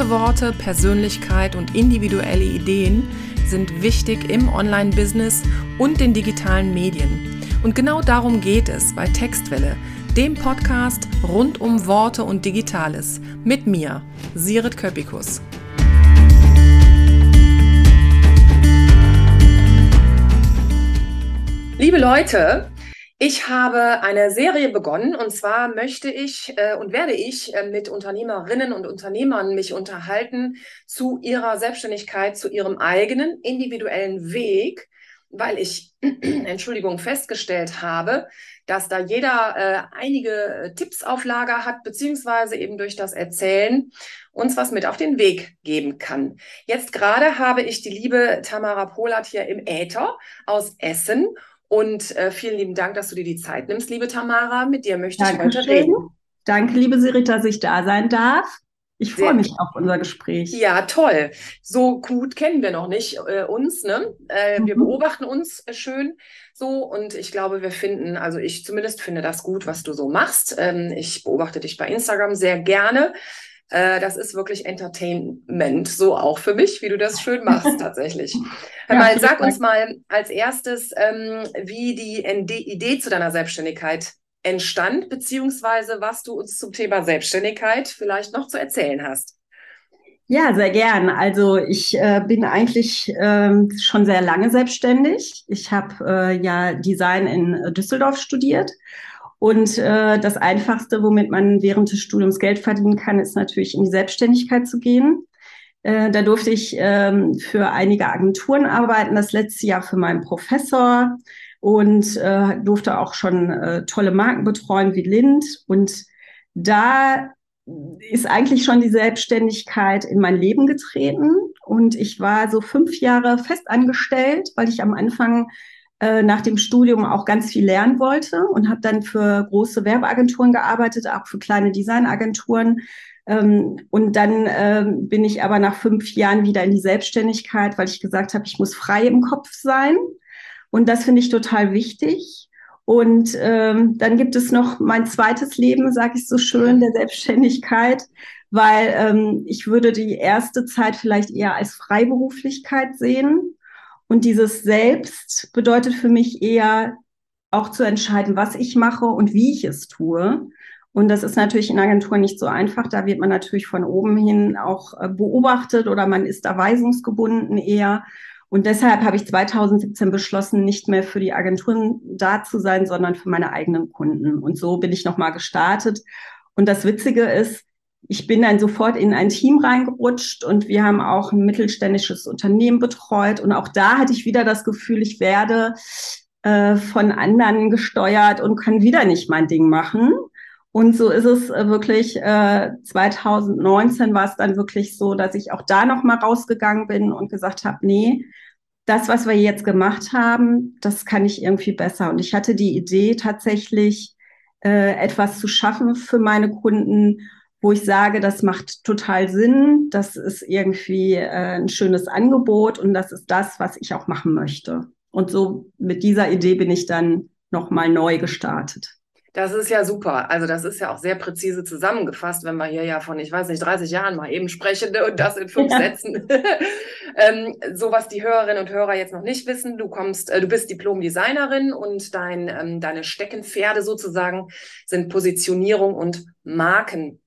Gute Worte, Persönlichkeit und individuelle Ideen sind wichtig im Online-Business und den digitalen Medien. Und genau darum geht es bei Textwelle, dem Podcast rund um Worte und Digitales. Mit mir, Sirit Köppikus. Liebe Leute, ich habe eine Serie begonnen und zwar möchte ich und werde ich mit Unternehmerinnen und Unternehmern mich unterhalten zu ihrer Selbstständigkeit, zu ihrem eigenen individuellen Weg, weil ich, festgestellt habe, dass da jeder einige Tipps auf Lager hat, beziehungsweise eben durch das Erzählen uns was mit auf den Weg geben kann. Jetzt gerade habe ich die liebe Tamara Polat hier im Äther aus Essen. Und vielen lieben Dank, dass du dir die Zeit nimmst, liebe Tamara. Mit dir möchte ich heute reden. Danke, liebe Sirit, dass ich da sein darf. Ich freue mich auf unser Gespräch. Ja, toll. So gut kennen wir noch nicht uns, ne? Wir beobachten uns schön so und ich glaube, wir finden, also ich zumindest finde das gut, was du so machst. Ich beobachte dich bei Instagram sehr gerne. Das ist wirklich Entertainment, so auch für mich, wie du das schön machst tatsächlich. Hör mal, ja, sag uns mal als erstes, wie die Idee zu deiner Selbstständigkeit entstand, beziehungsweise was du uns zum Thema Selbstständigkeit vielleicht noch zu erzählen hast. Ja, sehr gern. Also ich bin eigentlich schon sehr lange selbstständig. Ich habe ja Design in Düsseldorf studiert. Und das Einfachste, womit man während des Studiums Geld verdienen kann, ist natürlich in die Selbstständigkeit zu gehen. Da durfte ich für einige Agenturen arbeiten, das letzte Jahr für meinen Professor und durfte auch schon tolle Marken betreuen wie Lind. Und da ist eigentlich schon die Selbstständigkeit in mein Leben getreten. Und ich war so 5 Jahre fest angestellt, weil ich am Anfang nach dem Studium auch ganz viel lernen wollte und habe dann für große Werbeagenturen gearbeitet, auch für kleine Designagenturen. Und dann bin ich aber nach 5 Jahren wieder in die Selbstständigkeit, weil ich gesagt habe, ich muss frei im Kopf sein. Und das finde ich total wichtig. Und dann gibt es noch mein zweites Leben, sage ich so schön, der Selbstständigkeit, weil ich würde die erste Zeit vielleicht eher als Freiberuflichkeit sehen. Und dieses Selbst bedeutet für mich eher auch zu entscheiden, was ich mache und wie ich es tue. Und das ist natürlich in Agenturen nicht so einfach. Da wird man natürlich von oben hin auch beobachtet oder man ist da weisungsgebunden eher. Und deshalb habe ich 2017 beschlossen, nicht mehr für die Agenturen da zu sein, sondern für meine eigenen Kunden. Und so bin ich nochmal gestartet. Und das Witzige ist, ich bin dann sofort in ein Team reingerutscht und wir haben auch ein mittelständisches Unternehmen betreut. Und auch da hatte ich wieder das Gefühl, ich werde von anderen gesteuert und kann wieder nicht mein Ding machen. Und so ist es wirklich, 2019 war es dann wirklich so, dass ich auch da nochmal rausgegangen bin und gesagt habe, nee, das, was wir jetzt gemacht haben, das kann ich irgendwie besser. Und ich hatte die Idee tatsächlich, etwas zu schaffen für meine Kunden, wo ich sage, das macht total Sinn, das ist irgendwie ein schönes Angebot und das ist das, was ich auch machen möchte. Und so mit dieser Idee bin ich dann nochmal neu gestartet. Das ist ja super. Also das ist ja auch sehr präzise zusammengefasst, wenn wir hier ja von, 30 Jahren mal eben sprechen und das in 5 Sätzen. So was die Hörerinnen und Hörer jetzt noch nicht wissen. Du bist Diplom-Designerin und deine Steckenpferde sozusagen sind Positionierung und Markenbildung.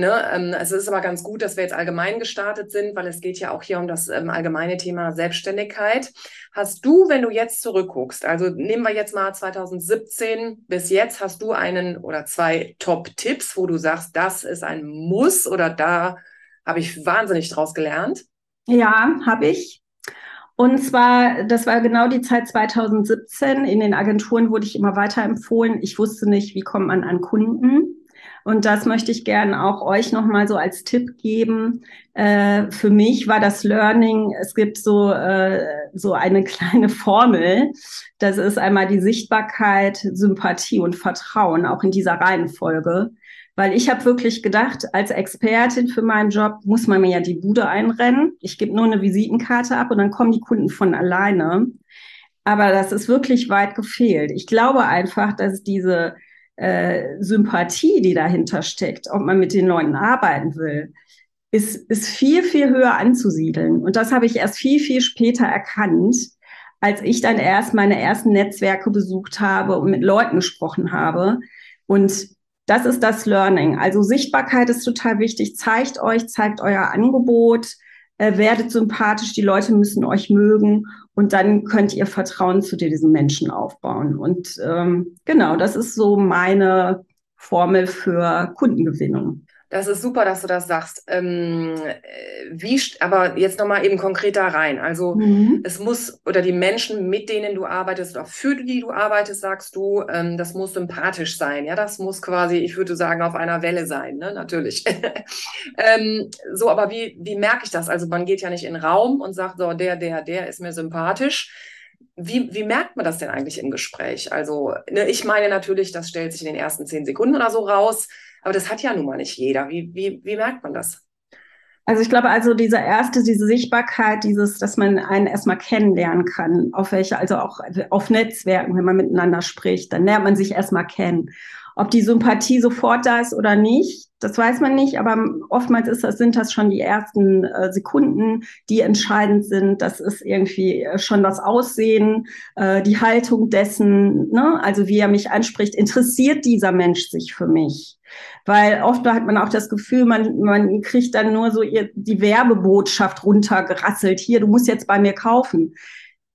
Es ist aber ganz gut, dass wir jetzt allgemein gestartet sind, weil es geht ja auch hier um das allgemeine Thema Selbstständigkeit. Hast du, wenn du jetzt zurückguckst, also nehmen wir jetzt mal 2017 bis jetzt, hast du einen oder 2 Top-Tipps, wo du sagst, das ist ein Muss oder da habe ich wahnsinnig draus gelernt? Ja, habe ich. Und zwar, das war genau die Zeit 2017. In den Agenturen wurde ich immer weiterempfohlen. Ich wusste nicht, wie kommt man an Kunden. Und das möchte ich gerne auch euch nochmal so als Tipp geben. Für mich war das Learning, es gibt so eine kleine Formel. Das ist einmal die Sichtbarkeit, Sympathie und Vertrauen, auch in dieser Reihenfolge. Weil ich habe wirklich gedacht, als Expertin für meinen Job muss man mir ja die Bude einrennen. Ich gebe nur eine Visitenkarte ab und dann kommen die Kunden von alleine. Aber das ist wirklich weit gefehlt. Ich glaube einfach, dass diese Sympathie, die dahinter steckt, ob man mit den Leuten arbeiten will, ist viel, viel höher anzusiedeln. Und das habe ich erst viel, viel später erkannt, als ich dann erst meine ersten Netzwerke besucht habe und mit Leuten gesprochen habe. Und das ist das Learning. Also Sichtbarkeit ist total wichtig. Zeigt euch, zeigt euer Angebot, werdet sympathisch, die Leute müssen euch mögen und dann könnt ihr Vertrauen zu diesen Menschen aufbauen. Und genau, das ist so meine Formel für Kundengewinnung. Das ist super, dass du das sagst. Aber jetzt nochmal eben konkreter rein. Also es muss, oder die Menschen, mit denen du arbeitest oder für die du arbeitest, sagst du, das muss sympathisch sein. Ja, das muss quasi, ich würde sagen, auf einer Welle sein, ne? Natürlich. So, aber wie merke ich das? Also man geht ja nicht in den Raum und sagt, so, der ist mir sympathisch. Wie merkt man das denn eigentlich im Gespräch? Also ne, ich meine natürlich, das stellt sich in den ersten 10 Sekunden oder so raus. Aber das hat ja nun mal nicht jeder. Wie merkt man das? Also ich glaube, also diese Sichtbarkeit, dass man einen erstmal kennenlernen kann, also auch auf Netzwerken, wenn man miteinander spricht, dann lernt man sich erstmal kennen. Ob die Sympathie sofort da ist oder nicht, das weiß man nicht, aber oftmals sind das schon die ersten Sekunden, die entscheidend sind. Das ist irgendwie schon das Aussehen, die Haltung dessen, ne? Also wie er mich anspricht, interessiert dieser Mensch sich für mich? Weil oft hat man auch das Gefühl, man kriegt dann nur so die Werbebotschaft runtergerasselt. Hier, du musst jetzt bei mir kaufen.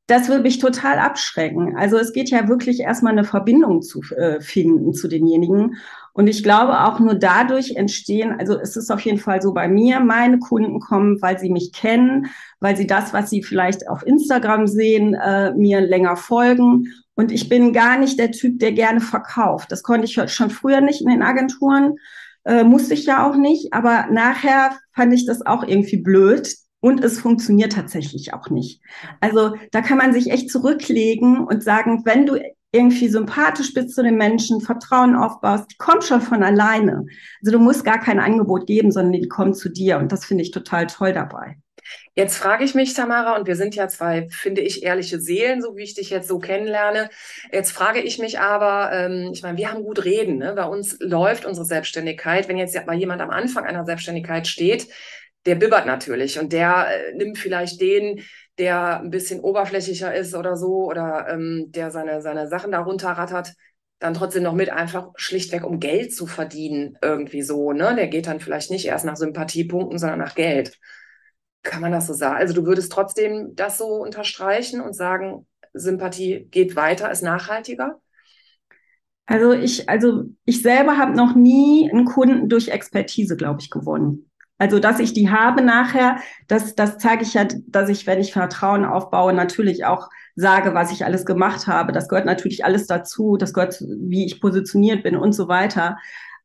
Das würde mich total abschrecken. Also es geht ja wirklich erstmal eine Verbindung zu finden zu denjenigen. Und ich glaube auch nur dadurch entstehen, also es ist auf jeden Fall so bei mir, meine Kunden kommen, weil sie mich kennen, weil sie das, was sie vielleicht auf Instagram sehen, mir länger folgen. Und ich bin gar nicht der Typ, der gerne verkauft. Das konnte ich schon früher nicht in den Agenturen, musste ich ja auch nicht. Aber nachher fand ich das auch irgendwie blöd und es funktioniert tatsächlich auch nicht. Also da kann man sich echt zurücklegen und sagen, wenn du irgendwie sympathisch bist zu den Menschen, Vertrauen aufbaust, die kommen schon von alleine. Also du musst gar kein Angebot geben, sondern die kommen zu dir. Und das finde ich total toll dabei. Jetzt frage ich mich, Tamara, und wir sind ja zwei, finde ich, ehrliche Seelen, so wie ich dich jetzt so kennenlerne. Jetzt frage ich mich aber, ich meine, wir haben gut reden, ne? Bei uns läuft unsere Selbstständigkeit. Wenn jetzt mal jemand am Anfang einer Selbstständigkeit steht, der bibbert natürlich und der nimmt vielleicht den, der ein bisschen oberflächlicher ist oder so oder der seine Sachen darunter rattert, dann trotzdem noch mit, einfach schlichtweg um Geld zu verdienen irgendwie so, ne? Der geht dann vielleicht nicht erst nach Sympathiepunkten, sondern nach Geld. Kann man das so sagen? Also du würdest trotzdem das so unterstreichen und sagen, Sympathie geht weiter, ist nachhaltiger? Also ich selber habe noch nie einen Kunden durch Expertise, glaube ich, gewonnen. Also dass ich die habe nachher, das zeige ich ja, dass ich, wenn ich Vertrauen aufbaue, natürlich auch sage, was ich alles gemacht habe. Das gehört natürlich alles dazu, das gehört, wie ich positioniert bin und so weiter.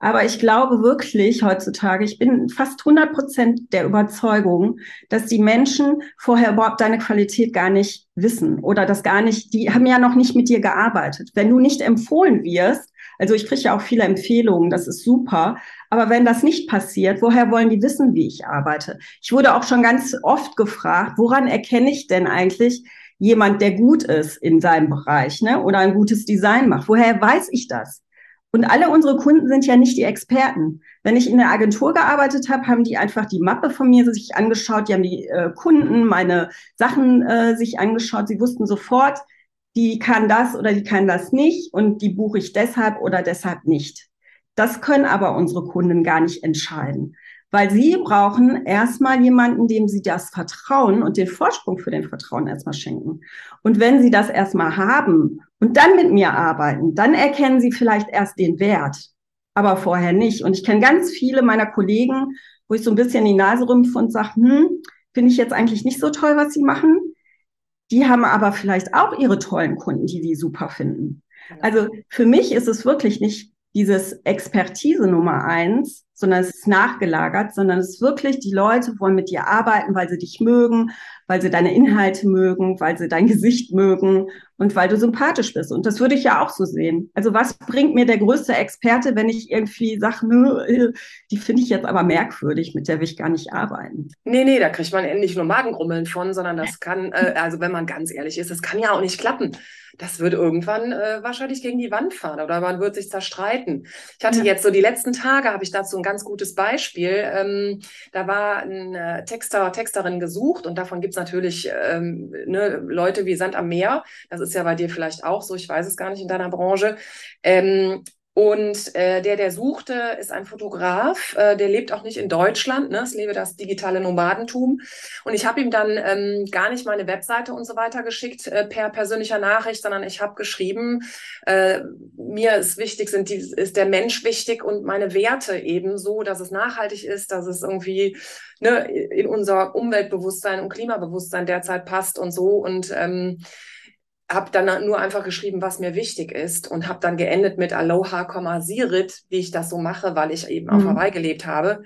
Aber ich glaube wirklich heutzutage, ich bin fast 100% der Überzeugung, dass die Menschen vorher überhaupt deine Qualität gar nicht wissen oder das gar nicht, die haben ja noch nicht mit dir gearbeitet. Wenn du nicht empfohlen wirst, also ich kriege ja auch viele Empfehlungen, das ist super, aber wenn das nicht passiert, woher wollen die wissen, wie ich arbeite? Ich wurde auch schon ganz oft gefragt, woran erkenne ich denn eigentlich jemand, der gut ist in seinem Bereich, ne? Oder ein gutes Design macht? Woher weiß ich das? Und alle unsere Kunden sind ja nicht die Experten. Wenn ich in der Agentur gearbeitet habe, haben die einfach die Mappe von mir sich angeschaut, die haben die Kunden, meine Sachen sich angeschaut. Sie wussten sofort, die kann das oder die kann das nicht und die buche ich deshalb oder deshalb nicht. Das können aber unsere Kunden gar nicht entscheiden, weil sie brauchen erstmal jemanden, dem sie das Vertrauen und den Vorsprung für den Vertrauen erstmal schenken. Und wenn sie das erstmal haben und dann mit mir arbeiten, dann erkennen sie vielleicht erst den Wert, aber vorher nicht. Und ich kenne ganz viele meiner Kollegen, wo ich so ein bisschen die Nase rümpfe und sage, finde ich jetzt eigentlich nicht so toll, was sie machen. Die haben aber vielleicht auch ihre tollen Kunden, die die super finden. Also für mich ist es wirklich nicht dieses Expertise Nummer 1, sondern es ist nachgelagert, sondern es ist wirklich, die Leute wollen mit dir arbeiten, weil sie dich mögen, weil sie deine Inhalte mögen, weil sie dein Gesicht mögen und weil du sympathisch bist. Und das würde ich ja auch so sehen. Also was bringt mir der größte Experte, wenn ich irgendwie sage, nö, die finde ich jetzt aber merkwürdig, mit der will ich gar nicht arbeiten. Nee, da kriegt man nicht nur Magengrummeln von, sondern das kann, also wenn man ganz ehrlich ist, das kann ja auch nicht klappen. Das wird irgendwann wahrscheinlich gegen die Wand fahren oder man wird sich zerstreiten. Ich hatte jetzt so die letzten Tage, habe ich dazu ein ganz gutes Beispiel. Da war ein Texter, Texterin gesucht und davon gibt es natürlich Leute wie Sand am Meer. Das ist ja bei dir vielleicht auch so, ich weiß es gar nicht in deiner Branche. Der suchte, ist ein Fotograf, der lebt auch nicht in Deutschland, ne? Es lebe das digitale Nomadentum. Und ich habe ihm dann gar nicht meine Webseite und so weiter geschickt per persönlicher Nachricht, sondern ich habe geschrieben, mir ist wichtig, ist der Mensch wichtig und meine Werte eben so, dass es nachhaltig ist, dass es irgendwie in unser Umweltbewusstsein und Klimabewusstsein derzeit passt und so. Und habe dann nur einfach geschrieben, was mir wichtig ist und habe dann geendet mit Aloha, Sirit, wie ich das so mache, weil ich eben auf Hawaii gelebt habe.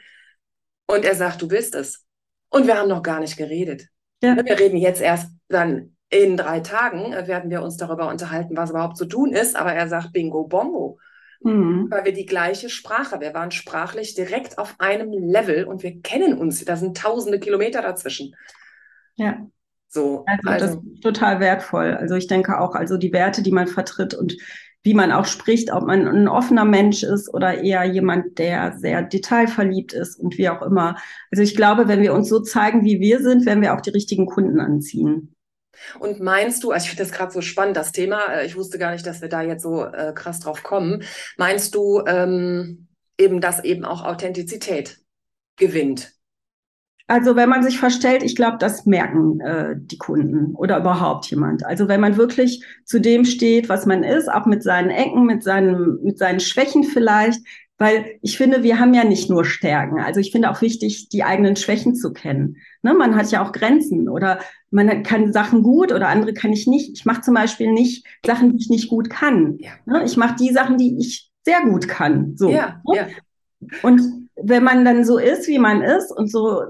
Und er sagt, du bist es. Und wir haben noch gar nicht geredet. Ja. Wir reden jetzt erst dann in 3 Tagen, werden wir uns darüber unterhalten, was überhaupt zu tun ist. Aber er sagt, bingo, bongo. Weil wir die gleiche Sprache, wir waren sprachlich direkt auf einem Level und wir kennen uns. Da sind tausende Kilometer dazwischen. Ja. So, also das ist total wertvoll. Also ich denke auch, also die Werte, die man vertritt und wie man auch spricht, ob man ein offener Mensch ist oder eher jemand, der sehr detailverliebt ist und wie auch immer. Also ich glaube, wenn wir uns so zeigen, wie wir sind, werden wir auch die richtigen Kunden anziehen. Und meinst du, also ich finde das gerade so spannend, das Thema, ich wusste gar nicht, dass wir da jetzt so krass drauf kommen, meinst du eben, dass eben auch Authentizität gewinnt? Also wenn man sich verstellt, ich glaube, das merken die Kunden oder überhaupt jemand. Also wenn man wirklich zu dem steht, was man ist, auch mit seinen Ecken, mit seinen Schwächen vielleicht, weil ich finde, wir haben ja nicht nur Stärken. Also ich finde auch wichtig, die eigenen Schwächen zu kennen. Ne? Man hat ja auch Grenzen oder man kann Sachen gut oder andere kann ich nicht. Ich mache zum Beispiel nicht Sachen, die ich nicht gut kann. Ja. Ne? Ich mache die Sachen, die ich sehr gut kann. So. Ja, ne? Ja. Und wenn man dann so ist, wie man ist und so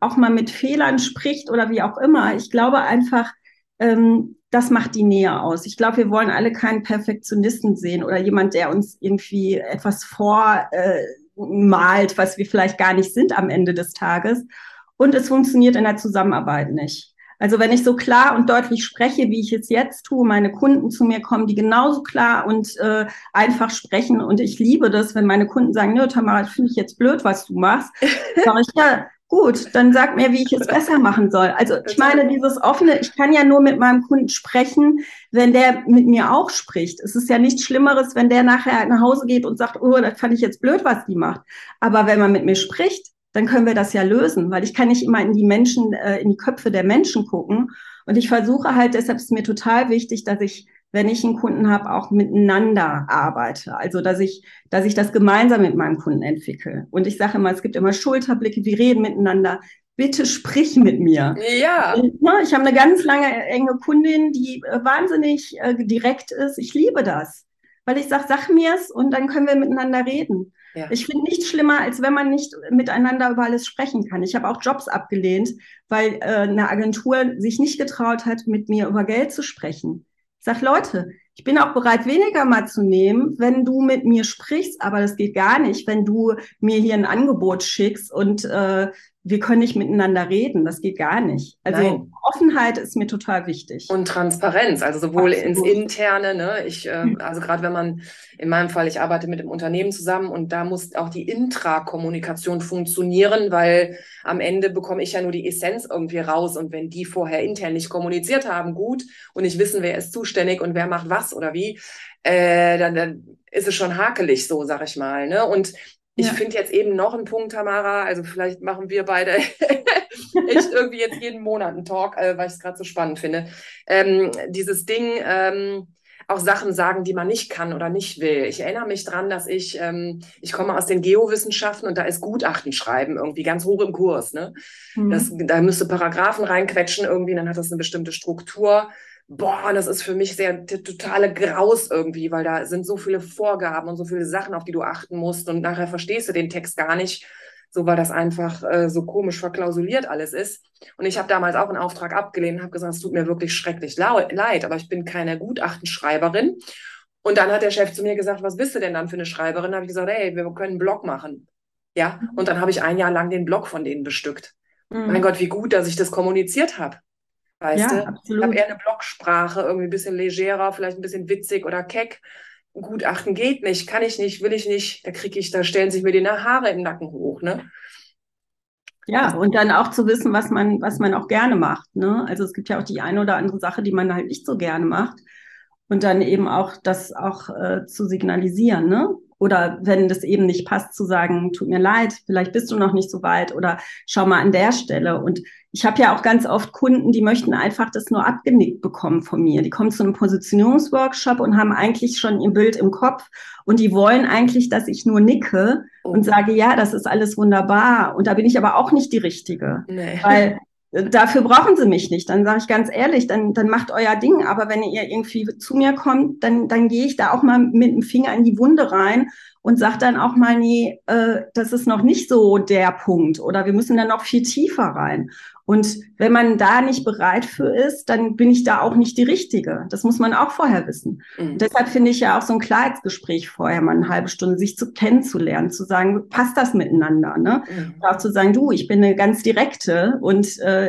auch mal mit Fehlern spricht oder wie auch immer, ich glaube einfach, das macht die Nähe aus. Ich glaube, wir wollen alle keinen Perfektionisten sehen oder jemand, der uns irgendwie etwas vormalt, was wir vielleicht gar nicht sind am Ende des Tages. Und es funktioniert in der Zusammenarbeit nicht. Also wenn ich so klar und deutlich spreche, wie ich es jetzt tue, meine Kunden zu mir kommen, die genauso klar und einfach sprechen. Und ich liebe das, wenn meine Kunden sagen, nö, Tamara, finde ich jetzt blöd, was du machst. Sag ich, ja gut, dann sag mir, wie ich es besser machen soll. Also ich meine, dieses offene, ich kann ja nur mit meinem Kunden sprechen, wenn der mit mir auch spricht. Es ist ja nichts Schlimmeres, wenn der nachher nach Hause geht und sagt, oh, das fand ich jetzt blöd, was die macht. Aber wenn man mit mir spricht, dann können wir das ja lösen, weil ich kann nicht immer in die Menschen, in die Köpfe der Menschen gucken. Und ich versuche halt, deshalb ist mir total wichtig, dass ich, wenn ich einen Kunden habe, auch miteinander arbeite. Also, dass ich das gemeinsam mit meinem Kunden entwickle. Und ich sage immer, es gibt immer Schulterblicke, wir reden miteinander. Bitte sprich mit mir. Ja. Ich habe eine ganz lange, enge Kundin, die wahnsinnig direkt ist. Ich liebe das, weil ich sage, sag mir's und dann können wir miteinander reden. Ja. Ich finde nichts schlimmer, als wenn man nicht miteinander über alles sprechen kann. Ich habe auch Jobs abgelehnt, weil eine Agentur sich nicht getraut hat, mit mir über Geld zu sprechen. Ich sage, Leute, ich bin auch bereit, weniger mal zu nehmen, wenn du mit mir sprichst, aber das geht gar nicht, wenn du mir hier ein Angebot schickst und wir können nicht miteinander reden, das geht gar nicht. Also nein. Offenheit ist mir total wichtig. Und Transparenz, also sowohl absolut. Ins Interne, ne? Also gerade wenn man, in meinem Fall, ich arbeite mit einem Unternehmen zusammen und da muss auch die Intrakommunikation funktionieren, weil am Ende bekomme ich ja nur die Essenz irgendwie raus und wenn die vorher intern nicht kommuniziert haben, gut, und nicht wissen, wer ist zuständig und wer macht was oder wie, dann ist es schon hakelig, so sag ich mal, ne? Und ich finde jetzt eben noch einen Punkt, Tamara, also vielleicht machen wir beide echt irgendwie jetzt jeden Monat einen Talk, weil ich es gerade so spannend finde. Dieses Ding, auch Sachen sagen, die man nicht kann oder nicht will. Ich erinnere mich dran, dass ich komme aus den Geowissenschaften und da ist Gutachten schreiben irgendwie ganz hoch im Kurs. Ne? Da müsste Paragraphen reinquetschen irgendwie, dann hat das eine bestimmte Struktur. boah, das ist für mich sehr totale Graus irgendwie, weil da sind so viele Vorgaben und so viele Sachen, auf die du achten musst und nachher verstehst du den Text gar nicht, so weil das einfach so komisch verklausuliert alles ist. Und ich habe damals auch einen Auftrag abgelehnt und habe gesagt, es tut mir wirklich schrecklich leid, aber ich bin keine Gutachtenschreiberin. Und dann hat der Chef zu mir gesagt, was bist du denn dann für eine Schreiberin? Da habe ich gesagt, hey, wir können einen Blog machen. Ja, und dann habe ich ein Jahr lang den Blog von denen bestückt. Mhm. Mein Gott, wie gut, dass ich das kommuniziert habe. Weißt du? Absolut. Ich habe eher eine Blogsprache, irgendwie ein bisschen legerer, vielleicht ein bisschen witzig oder keck. Gutachten geht nicht, kann ich nicht, will ich nicht. Da stellen sich mir die Haare im Nacken hoch, ne? Ja, und dann auch zu wissen, was man auch gerne macht, ne? Also es gibt ja auch die eine oder andere Sache, die man halt nicht so gerne macht. Und dann eben auch das auch zu signalisieren, ne? Oder wenn das eben nicht passt, zu sagen, tut mir leid, vielleicht bist du noch nicht so weit oder schau mal an der Stelle. Und ich habe ja auch ganz oft Kunden, die möchten einfach das nur abgenickt bekommen von mir. Die kommen zu einem Positionierungsworkshop und haben eigentlich schon ihr Bild im Kopf und die wollen eigentlich, dass ich nur nicke und sage, ja, das ist alles wunderbar. Und da bin ich aber auch nicht die Richtige, weil dafür brauchen sie mich nicht. Dann sage ich ganz ehrlich, dann macht euer Ding. Aber wenn ihr irgendwie zu mir kommt, dann gehe ich da auch mal mit dem Finger in die Wunde rein und sage dann auch mal, nee, das ist noch nicht so der Punkt. Oder wir müssen da noch viel tiefer rein. Und wenn man da nicht bereit für ist, dann bin ich da auch nicht die Richtige. Das muss man auch vorher wissen. Mhm. Deshalb finde ich ja auch so ein Klarheitsgespräch vorher, mal eine halbe Stunde, sich kennenzulernen, zu sagen, passt das miteinander, ne? Mhm. Und auch zu sagen, du, ich bin eine ganz direkte und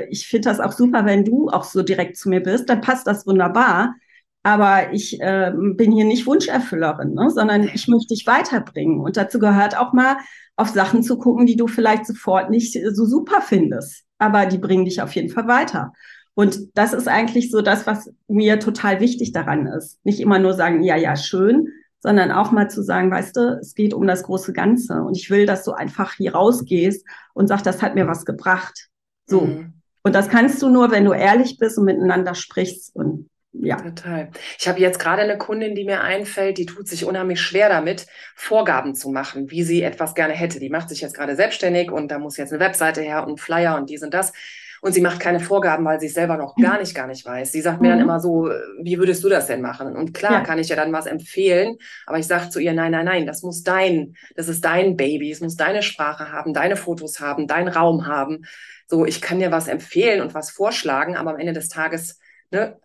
ich finde das auch super, wenn du auch so direkt zu mir bist, dann passt das wunderbar. Aber ich bin hier nicht Wunscherfüllerin, ne? Sondern ich möchte dich weiterbringen. Und dazu gehört auch mal, auf Sachen zu gucken, die du vielleicht sofort nicht so super findest. Aber die bringen dich auf jeden Fall weiter. Und das ist eigentlich so das, was mir total wichtig daran ist. Nicht immer nur sagen, ja, ja, schön, sondern auch mal zu sagen, weißt du, es geht um das große Ganze. Und ich will, dass du einfach hier rausgehst und sagst, das hat mir was gebracht. So. Mhm. Und das kannst du nur, wenn du ehrlich bist und miteinander sprichst. Und ja. Total. Ich habe jetzt gerade eine Kundin, die mir einfällt, die tut sich unheimlich schwer damit, Vorgaben zu machen, wie sie etwas gerne hätte. Die macht sich jetzt gerade selbstständig und da muss jetzt eine Webseite her und Flyer und dies und das. Und sie macht keine Vorgaben, weil sie es selber noch gar nicht weiß. Sie sagt mir dann immer so, wie würdest du das denn machen? Und klar kann ich ja dann was empfehlen, aber ich sage zu ihr, nein, das ist dein Baby, es muss deine Sprache haben, deine Fotos haben, deinen Raum haben. So, ich kann dir was empfehlen und was vorschlagen, aber am Ende des Tages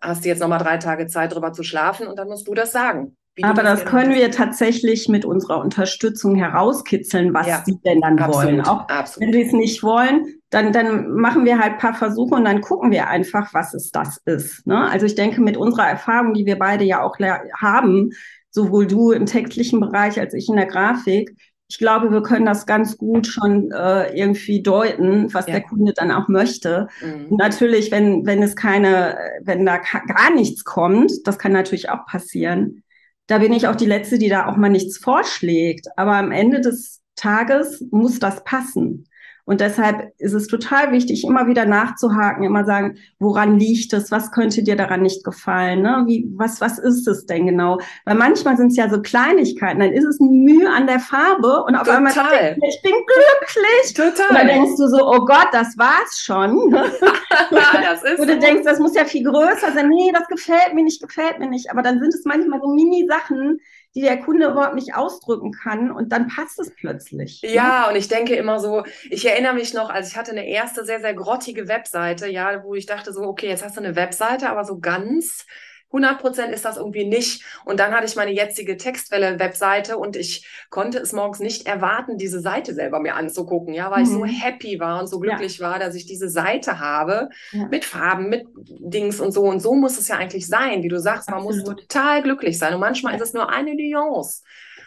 hast du jetzt nochmal 3 Tage Zeit, drüber zu schlafen und dann musst du das sagen. Aber das können wir tatsächlich mit unserer Unterstützung herauskitzeln, was sie denn dann wollen. Auch wenn sie es nicht wollen, dann machen wir halt ein paar Versuche und dann gucken wir einfach, was es das ist. Ne? Also ich denke, mit unserer Erfahrung, die wir beide ja auch haben, sowohl du im textlichen Bereich als ich in der Grafik, ich glaube, wir können das ganz gut schon irgendwie deuten, was der Kunde dann auch möchte. Mhm. Und natürlich, wenn da gar nichts kommt, das kann natürlich auch passieren. Da bin ich auch die Letzte, die da auch mal nichts vorschlägt. Aber am Ende des Tages muss das passen. Und deshalb ist es total wichtig, immer wieder nachzuhaken, immer sagen, woran liegt es, was könnte dir daran nicht gefallen, ne? Was ist es denn genau? Weil manchmal sind es ja so Kleinigkeiten, dann ist es eine Mühe an der Farbe und auf einmal, ich bin glücklich. Total. Und dann denkst du so, oh Gott, das war's schon. Oder du denkst, das muss ja viel größer sein. Nee, das gefällt mir nicht. Aber dann sind es manchmal so Mini-Sachen, die der Kunde überhaupt nicht ausdrücken kann und dann passt es plötzlich. Ja, ne? Und ich denke immer so, ich erinnere mich noch, als ich hatte eine erste sehr, sehr grottige Webseite, ja, wo ich dachte so, okay, jetzt hast du eine Webseite, aber so ganz 100% ist das irgendwie nicht. Und dann hatte ich meine jetzige Textwelle-Webseite und ich konnte es morgens nicht erwarten, diese Seite selber mir anzugucken, ja, weil ich so happy war und so glücklich war, dass ich diese Seite habe, mit Farben, mit Dings und so. Und so muss es ja eigentlich sein, wie du sagst, man muss total glücklich sein. Und manchmal ist es nur eine Nuance.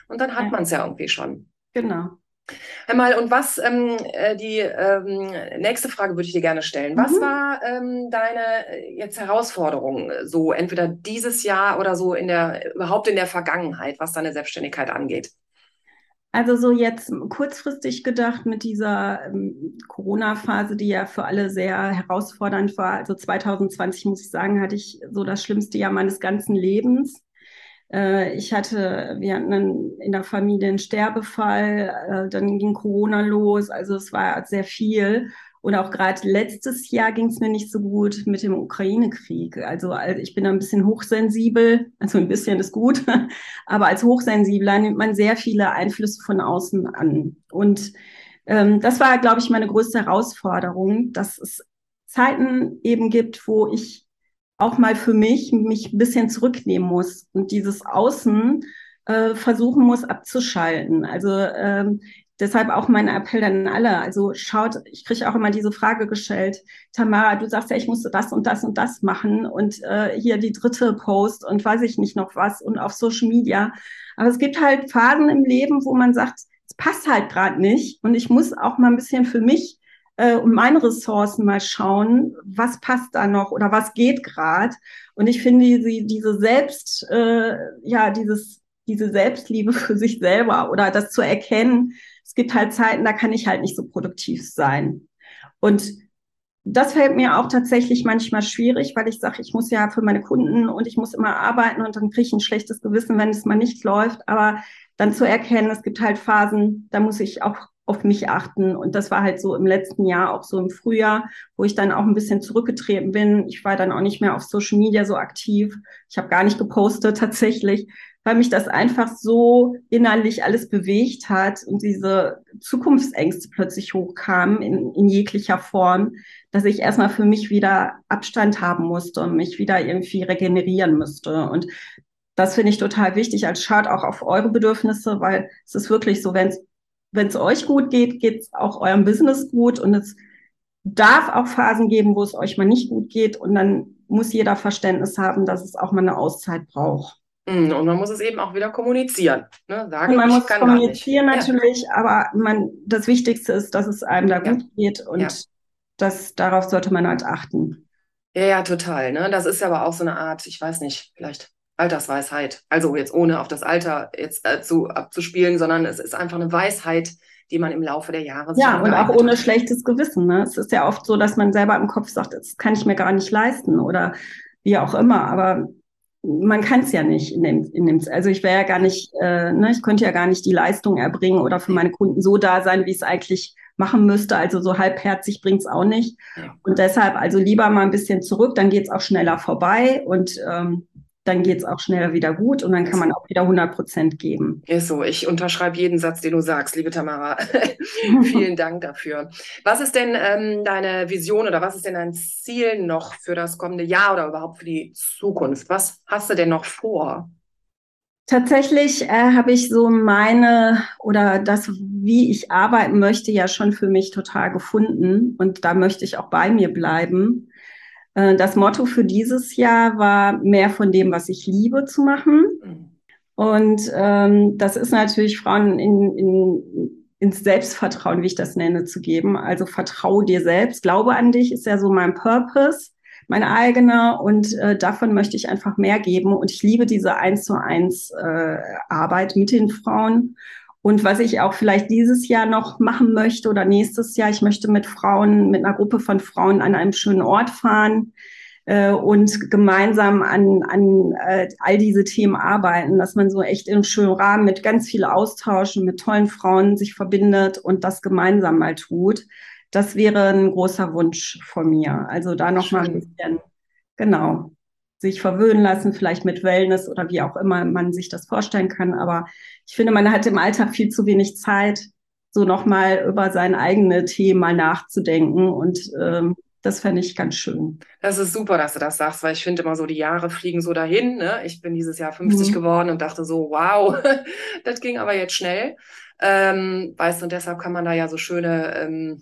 Und dann hat man es ja irgendwie schon. Genau. Einmal, und was, die nächste Frage würde ich dir gerne stellen. Was war deine jetzt Herausforderung, so entweder dieses Jahr oder so überhaupt in der Vergangenheit, was deine Selbstständigkeit angeht? Also so jetzt kurzfristig gedacht mit dieser Corona-Phase, die ja für alle sehr herausfordernd war. Also 2020, muss ich sagen, hatte ich so das schlimmste Jahr meines ganzen Lebens. Wir hatten in der Familie einen Sterbefall, dann ging Corona los, also es war sehr viel Und auch gerade letztes Jahr ging es mir nicht so gut mit dem Ukraine-Krieg. Also ich bin da ein bisschen hochsensibel, also ein bisschen ist gut, aber als Hochsensibler nimmt man sehr viele Einflüsse von außen an. Und das war, glaube ich, meine größte Herausforderung, dass es Zeiten eben gibt, wo ich auch mal für mich ein bisschen zurücknehmen muss und dieses Außen versuchen muss abzuschalten. Also deshalb auch mein Appell an alle. Also schaut, ich kriege auch immer diese Frage gestellt, Tamara, du sagst ja, ich musste das und das und das machen und hier die dritte Post und weiß ich nicht noch was und auf Social Media. Aber es gibt halt Phasen im Leben, wo man sagt, es passt halt gerade nicht und ich muss auch mal ein bisschen für mich und meine Ressourcen mal schauen, was passt da noch oder was geht gerade. Und ich finde, diese Selbstliebe für sich selber oder das zu erkennen, es gibt halt Zeiten, da kann ich halt nicht so produktiv sein. Und das fällt mir auch tatsächlich manchmal schwierig, weil ich sage, ich muss ja für meine Kunden und ich muss immer arbeiten und dann kriege ich ein schlechtes Gewissen, wenn es mal nicht läuft. Aber dann zu erkennen, es gibt halt Phasen, da muss ich auch auf mich achten. Und das war halt so im letzten Jahr, auch so im Frühjahr, wo ich dann auch ein bisschen zurückgetreten bin. Ich war dann auch nicht mehr auf Social Media so aktiv. Ich habe gar nicht gepostet tatsächlich, weil mich das einfach so innerlich alles bewegt hat und diese Zukunftsängste plötzlich hochkamen in jeglicher Form, dass ich erstmal für mich wieder Abstand haben musste und mich wieder irgendwie regenerieren müsste. Und das finde ich total wichtig. Also schaut auch auf eure Bedürfnisse, weil es ist wirklich so, wenn es euch gut geht, geht es auch eurem Business gut. Und es darf auch Phasen geben, wo es euch mal nicht gut geht. Und dann muss jeder Verständnis haben, dass es auch mal eine Auszeit braucht. Und man muss es eben auch wieder kommunizieren. Ne? Sagen, und man muss kommunizieren natürlich, aber das Wichtigste ist, dass es einem da gut geht und darauf sollte man halt achten. Ja, total. Ne? Das ist aber auch so eine Art, ich weiß nicht, vielleicht Altersweisheit. Also jetzt ohne auf das Alter jetzt abzuspielen, sondern es ist einfach eine Weisheit, die man im Laufe der Jahre sich angeeignet hat. Ja, und auch ohne schlechtes Gewissen. Ne? Es ist ja oft so, dass man selber im Kopf sagt, das kann ich mir gar nicht leisten oder wie auch immer, aber man kann es ja nicht also ich wäre ja gar nicht, ich könnte ja gar nicht die Leistung erbringen oder für meine Kunden so da sein, wie ich es eigentlich machen müsste. Also so halbherzig bringt es auch nicht. Ja. Und deshalb also lieber mal ein bisschen zurück, dann geht es auch schneller vorbei und dann geht es auch schneller wieder gut und dann kann man auch wieder 100% geben. Ist so, ich unterschreibe jeden Satz, den du sagst, liebe Tamara. Vielen Dank dafür. Was ist denn deine Vision oder was ist denn dein Ziel noch für das kommende Jahr oder überhaupt für die Zukunft? Was hast du denn noch vor? Tatsächlich habe ich so wie ich arbeiten möchte, ja schon für mich total gefunden und da möchte ich auch bei mir bleiben. Das Motto für dieses Jahr war, mehr von dem, was ich liebe, zu machen. Und das ist natürlich, Frauen ins Selbstvertrauen, wie ich das nenne, zu geben. Also vertraue dir selbst, glaube an dich, ist ja so mein Purpose, mein eigener. Und davon möchte ich einfach mehr geben. Und ich liebe diese 1:1 Arbeit mit den Frauen. Und was ich auch vielleicht dieses Jahr noch machen möchte oder nächstes Jahr, ich möchte mit einer Gruppe von Frauen an einem schönen Ort fahren und gemeinsam an all diese Themen arbeiten, dass man so echt im schönen Rahmen mit ganz viel Austausch und mit tollen Frauen sich verbindet und das gemeinsam mal tut. Das wäre ein großer Wunsch von mir. Also da noch mal ein bisschen, genau, sich verwöhnen lassen, vielleicht mit Wellness oder wie auch immer man sich das vorstellen kann. Aber ich finde, man hat im Alltag viel zu wenig Zeit, so nochmal über sein eigenes Thema nachzudenken. Und das fände ich ganz schön. Das ist super, dass du das sagst, weil ich finde immer so, die Jahre fliegen so dahin. Ne? Ich bin dieses Jahr 50 geworden und dachte so, wow, das ging aber jetzt schnell. Weißt du, und deshalb kann man da ja so schöne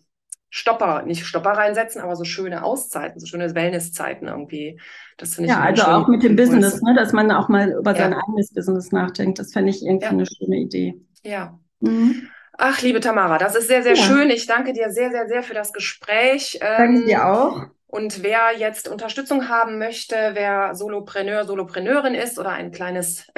nicht Stopper reinsetzen, aber so schöne Auszeiten, so schöne Wellnesszeiten irgendwie. Das finde ich schön. Auch mit dem Business, ne, dass man auch mal über sein eigenes Business nachdenkt. Das fände ich irgendwie eine schöne Idee. Ja. Mhm. Ach, liebe Tamara, das ist sehr, sehr schön. Ich danke dir sehr, sehr, sehr für das Gespräch. Danke dir auch. Und wer jetzt Unterstützung haben möchte, wer Solopreneur, Solopreneurin ist oder ein kleines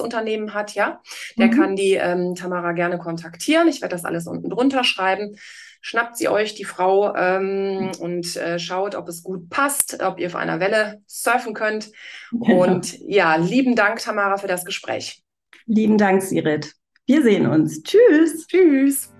Unternehmen hat, der kann die Tamara gerne kontaktieren. Ich werde das alles unten drunter schreiben. Schnappt sie euch, die Frau, und schaut, ob es gut passt, ob ihr auf einer Welle surfen könnt. Genau. Und ja, lieben Dank, Tamara, für das Gespräch. Lieben Dank, Sirit. Wir sehen uns. Tschüss. Tschüss.